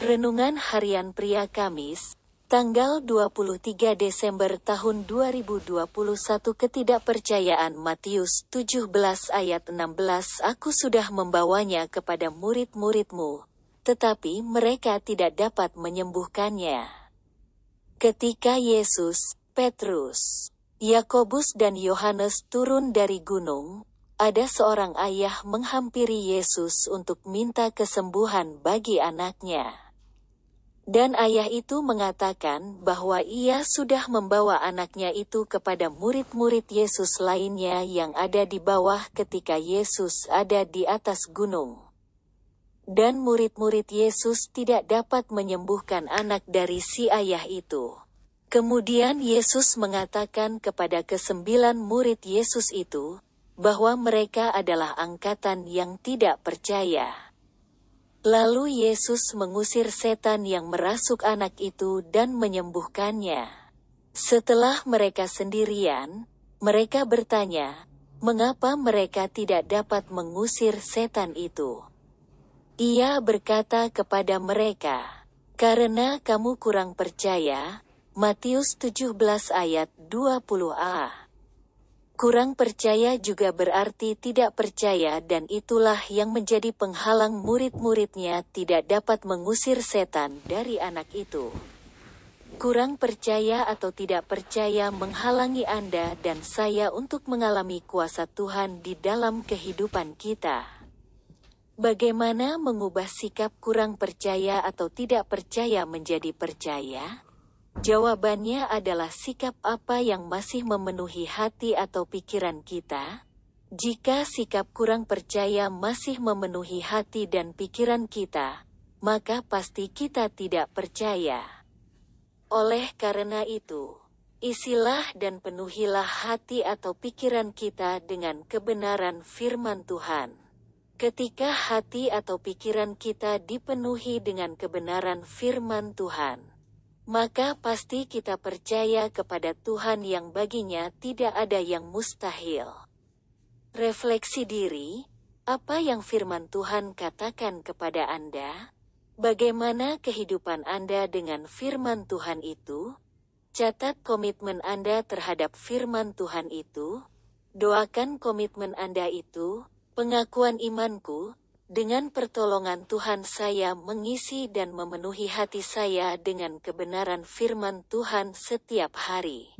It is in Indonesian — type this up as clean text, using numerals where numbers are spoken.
Renungan Harian Pria Kamis, tanggal 23 Desember tahun 2021. Ketidakpercayaan Matius 17 ayat 16. Aku sudah membawanya kepada murid-muridmu, tetapi mereka tidak dapat menyembuhkannya. Ketika Yesus, Petrus, Yakobus dan Yohanes turun dari gunung, ada seorang ayah menghampiri Yesus untuk minta kesembuhan bagi anaknya. Dan ayah itu mengatakan bahwa ia sudah membawa anaknya itu kepada murid-murid Yesus lainnya yang ada di bawah ketika Yesus ada di atas gunung. Dan murid-murid Yesus tidak dapat menyembuhkan anak dari si ayah itu. Kemudian Yesus mengatakan kepada ke-9 murid Yesus itu, bahwa mereka adalah angkatan yang tidak percaya. Lalu Yesus mengusir setan yang merasuk anak itu dan menyembuhkannya. Setelah mereka sendirian, mereka bertanya, mengapa mereka tidak dapat mengusir setan itu? Ia berkata kepada mereka, karena kamu kurang percaya. Matius 17 ayat 20a. Kurang percaya juga berarti tidak percaya, dan itulah yang menjadi penghalang murid-muridnya tidak dapat mengusir setan dari anak itu. Kurang percaya atau tidak percaya menghalangi Anda dan saya untuk mengalami kuasa Tuhan di dalam kehidupan kita. Bagaimana mengubah sikap kurang percaya atau tidak percaya menjadi percaya? Jawabannya adalah sikap apa yang masih memenuhi hati atau pikiran kita. Jika sikap kurang percaya masih memenuhi hati dan pikiran kita, maka pasti kita tidak percaya. Oleh karena itu, isilah dan penuhilah hati atau pikiran kita dengan kebenaran firman Tuhan. Ketika hati atau pikiran kita dipenuhi dengan kebenaran firman Tuhan, maka pasti kita percaya kepada Tuhan yang baginya tidak ada yang mustahil. Refleksi diri, apa yang firman Tuhan katakan kepada Anda? Bagaimana kehidupan Anda dengan firman Tuhan itu? Catat komitmen Anda terhadap firman Tuhan itu. Doakan komitmen Anda itu. Pengakuan imanku, dengan pertolongan Tuhan saya mengisi dan memenuhi hati saya dengan kebenaran firman Tuhan setiap hari.